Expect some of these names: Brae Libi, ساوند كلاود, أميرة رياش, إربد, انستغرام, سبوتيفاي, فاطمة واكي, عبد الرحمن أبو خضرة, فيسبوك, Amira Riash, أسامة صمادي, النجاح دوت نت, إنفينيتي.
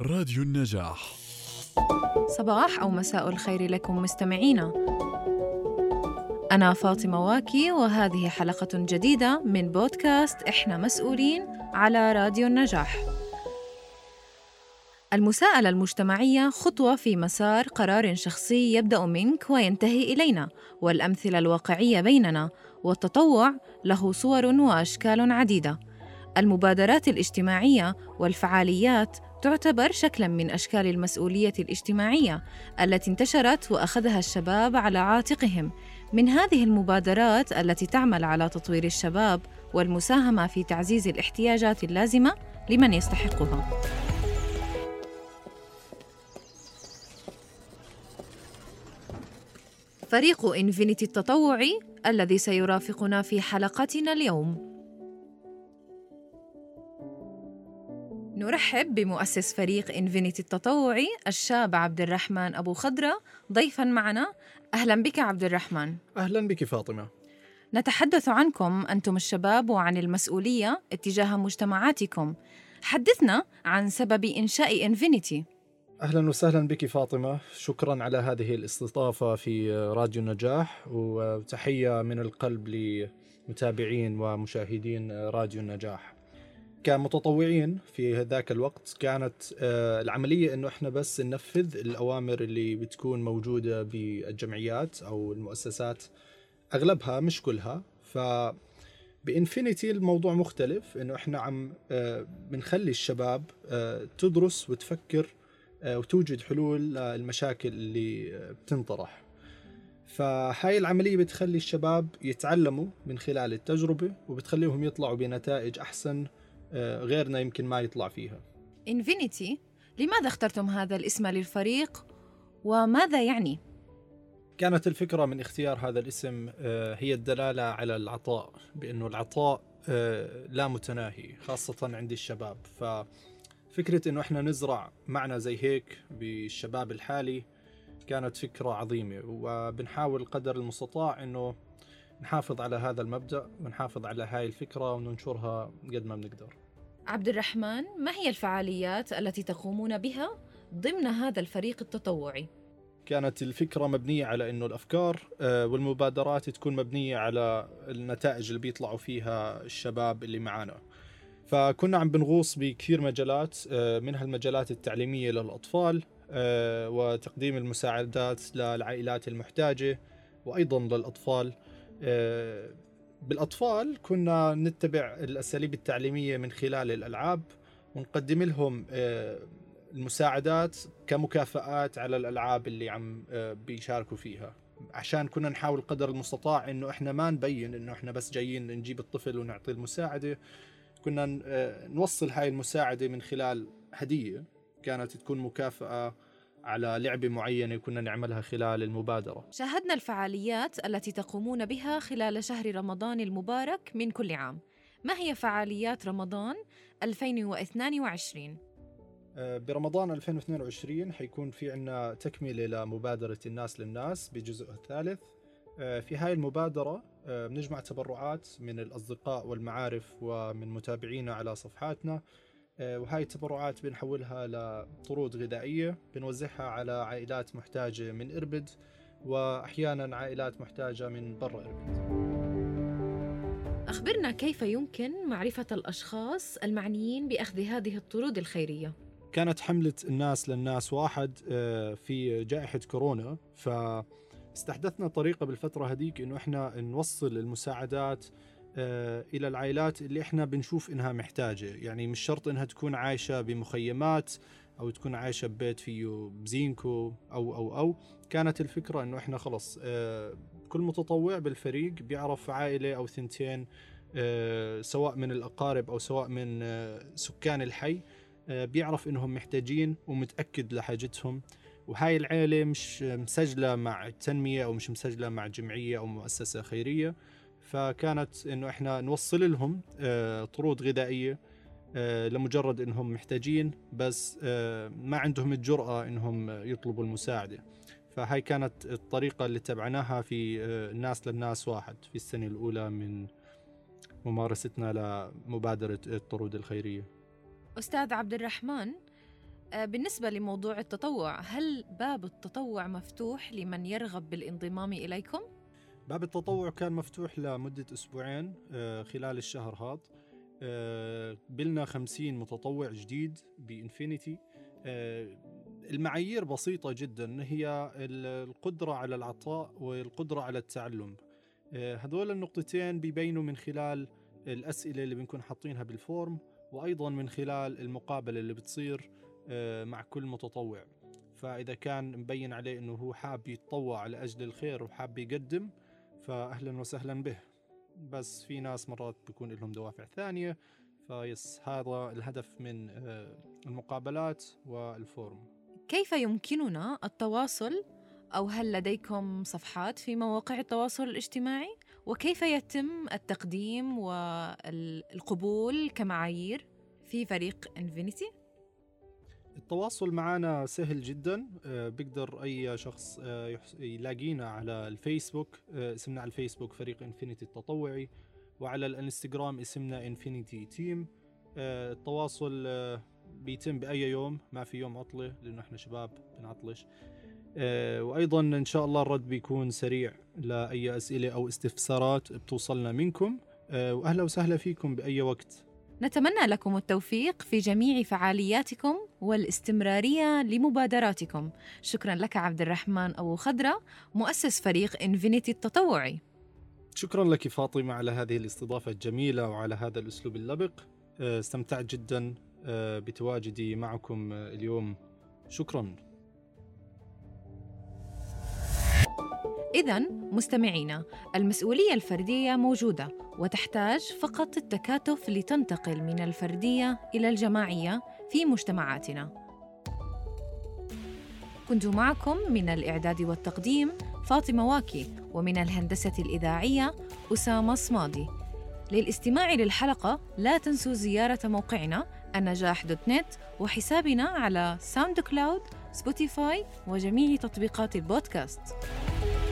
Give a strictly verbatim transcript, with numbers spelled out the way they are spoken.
راديو النجاح. صباح أو مساء الخير لكم مستمعينا. أنا فاطمة واكي وهذه حلقة جديدة من بودكاست إحنا مسؤولين على راديو النجاح. المساءلة المجتمعية خطوة في مسار قرار شخصي يبدأ منك وينتهي إلينا، والأمثلة الواقعية بيننا، والتطوع له صور وأشكال عديدة. المبادرات الاجتماعية والفعاليات تعتبر شكلاً من أشكال المسؤولية الاجتماعية التي انتشرت وأخذها الشباب على عاتقهم. من هذه المبادرات التي تعمل على تطوير الشباب والمساهمة في تعزيز الاحتياجات اللازمة لمن يستحقها. فريق إنفينيتي التطوعي الذي سيرافقنا في حلقتنا اليوم، نرحب بمؤسس فريق إنفينيتي التطوعي الشاب عبد الرحمن أبو خضرة ضيفاً معنا. أهلاً بك عبد الرحمن. أهلاً بك فاطمة. نتحدث عنكم أنتم الشباب وعن المسؤولية اتجاه مجتمعاتكم. حدثنا عن سبب إنشاء إنفينيتي. أهلاً وسهلاً بك فاطمة، شكراً على هذه الاستضافة في راديو النجاح، وتحية من القلب لمتابعين ومشاهدين راديو النجاح. كمتطوعين في هذاك الوقت كانت العملية أنه إحنا بس ننفذ الأوامر اللي بتكون موجودة بالجمعيات أو المؤسسات، أغلبها مش كلها. فبإنفينيتي الموضوع مختلف، أنه إحنا عم بنخلي الشباب تدرس وتفكر وتوجد حلول للمشاكل اللي بتنطرح. فهاي العملية بتخلي الشباب يتعلموا من خلال التجربة، وبتخليهم يطلعوا بنتائج أحسن غيرنا يمكن ما يطلع فيها. إنفينيتي، لماذا اخترتم هذا الاسم للفريق وماذا يعني؟ كانت الفكرة من اختيار هذا الاسم هي الدلالة على العطاء، بأنه العطاء لا متناهي خاصة عند الشباب. ففكرة أنه إحنا نزرع معنى زي هيك بالشباب الحالي كانت فكرة عظيمة، وبنحاول قدر المستطاع أنه نحافظ على هذا المبدأ ونحافظ على هاي الفكرة وننشرها قد ما بنقدر. عبد الرحمن، ما هي الفعاليات التي تقومون بها ضمن هذا الفريق التطوعي؟ كانت الفكرة مبنية على إنه الأفكار والمبادرات تكون مبنية على النتائج اللي بيطلعوا فيها الشباب اللي معانا. فكنا عم بنغوص بكثير مجالات، منها المجالات التعليمية للأطفال وتقديم المساعدات للعائلات المحتاجة، وأيضاً للأطفال. بالأطفال كنا نتبع الأساليب التعليمية من خلال الألعاب، ونقدم لهم المساعدات كمكافآت على الألعاب اللي عم بيشاركوا فيها، عشان كنا نحاول قدر المستطاع إنه إحنا ما نبين إنه إحنا بس جايين نجيب الطفل ونعطي المساعدة. كنا نوصل هاي المساعدة من خلال هدية، كانت تكون مكافأة على لعبة معينة كنا نعملها خلال المبادرة. شاهدنا الفعاليات التي تقومون بها خلال شهر رمضان المبارك من كل عام. ما هي فعاليات رمضان ألفين واثنين وعشرين؟ برمضان ألفين واثنين وعشرين حيكون في عنا تكملة لمبادرة الناس للناس بجزء الثالث. في هاي المبادرة بنجمع تبرعات من الأصدقاء والمعارف ومن متابعينا على صفحاتنا، وهاي التبرعات بنحولها لطرود غذائية بنوزعها على عائلات محتاجة من إربد، وأحياناً عائلات محتاجة من برا إربد. أخبرنا كيف يمكن معرفة الأشخاص المعنيين بأخذ هذه الطرود الخيرية؟ كانت حملة الناس للناس واحد في جائحة كورونا، فاستحدثنا طريقة بالفترة هذيك إنه إحنا نوصل المساعدات إلى العائلات اللي إحنا بنشوف إنها محتاجة. يعني مش شرط إنها تكون عايشة بمخيمات أو تكون عايشة ببيت فيه بزينكو أو أو أو كانت الفكرة إنه إحنا خلص كل متطوع بالفريق بيعرف عائلة أو ثنتين، سواء من الأقارب أو سواء من سكان الحي، بيعرف إنهم محتاجين ومتأكد لحاجتهم، وهاي العائلة مش مسجلة مع التنمية أو مش مسجلة مع جمعية أو مؤسسة خيرية. فكانت إنه إحنا نوصل لهم طرود غذائية لمجرد إنهم محتاجين، بس ما عندهم الجرأة إنهم يطلبوا المساعدة. فهاي كانت الطريقة اللي تبعناها في الناس للناس واحد في السنة الأولى من ممارستنا لمبادرة الطرود الخيرية. أستاذ عبد الرحمن، بالنسبة لموضوع التطوع، هل باب التطوع مفتوح لمن يرغب بالانضمام إليكم؟ باب التطوع كان مفتوح لمدة أسبوعين خلال الشهر هذا. بلنا خمسين متطوع جديد بإنفينيتي. المعايير بسيطة جدا، هي القدرة على العطاء والقدرة على التعلم. هذول النقطتين بيبينوا من خلال الأسئلة اللي بنكون حاطينها بالفورم، وأيضا من خلال المقابلة اللي بتصير مع كل متطوع. فإذا كان مبين عليه أنه هو حاب يتطوع لأجل الخير وحاب يقدم، فأهلا وسهلا به. بس في ناس مرات بيكون لهم دوافع ثانية، فيس هذا الهدف من المقابلات والفورم. كيف يمكننا التواصل، أو هل لديكم صفحات في مواقع التواصل الاجتماعي؟ وكيف يتم التقديم والقبول كمعايير في فريق إنفينيتي؟ التواصل معنا سهل جدا، بيقدر أي شخص يلاقينا على الفيسبوك. اسمنا على الفيسبوك فريق إنفينيتي التطوعي، وعلى الانستغرام اسمنا إنفينيتي تيم. التواصل بيتم بأي يوم، ما في يوم عطلة لأنه إحنا شباب بنعطلش. وأيضا إن شاء الله الرد بيكون سريع لأي أسئلة أو استفسارات بتوصلنا منكم، وأهلا وسهلا فيكم بأي وقت. نتمنى لكم التوفيق في جميع فعالياتكم والاستمرارية لمبادراتكم. شكرا لك عبد الرحمن أبو خضرة، مؤسس فريق إنفينيتي التطوعي. شكرا لك فاطمة على هذه الاستضافة الجميلة وعلى هذا الأسلوب اللبق. استمتعت جدا بتواجدي معكم اليوم. شكرا. إذن مستمعينا، المسؤولية الفردية موجودة وتحتاج فقط التكاتف لتنتقل من الفردية إلى الجماعية في مجتمعاتنا. كنت معكم من الإعداد والتقديم فاطمة واكي، ومن الهندسة الإذاعية أسامة صمادي. للاستماع للحلقة لا تنسوا زيارة موقعنا النجاح دوت نت وحسابنا على ساوند كلاود، سبوتيفاي وجميع تطبيقات البودكاست.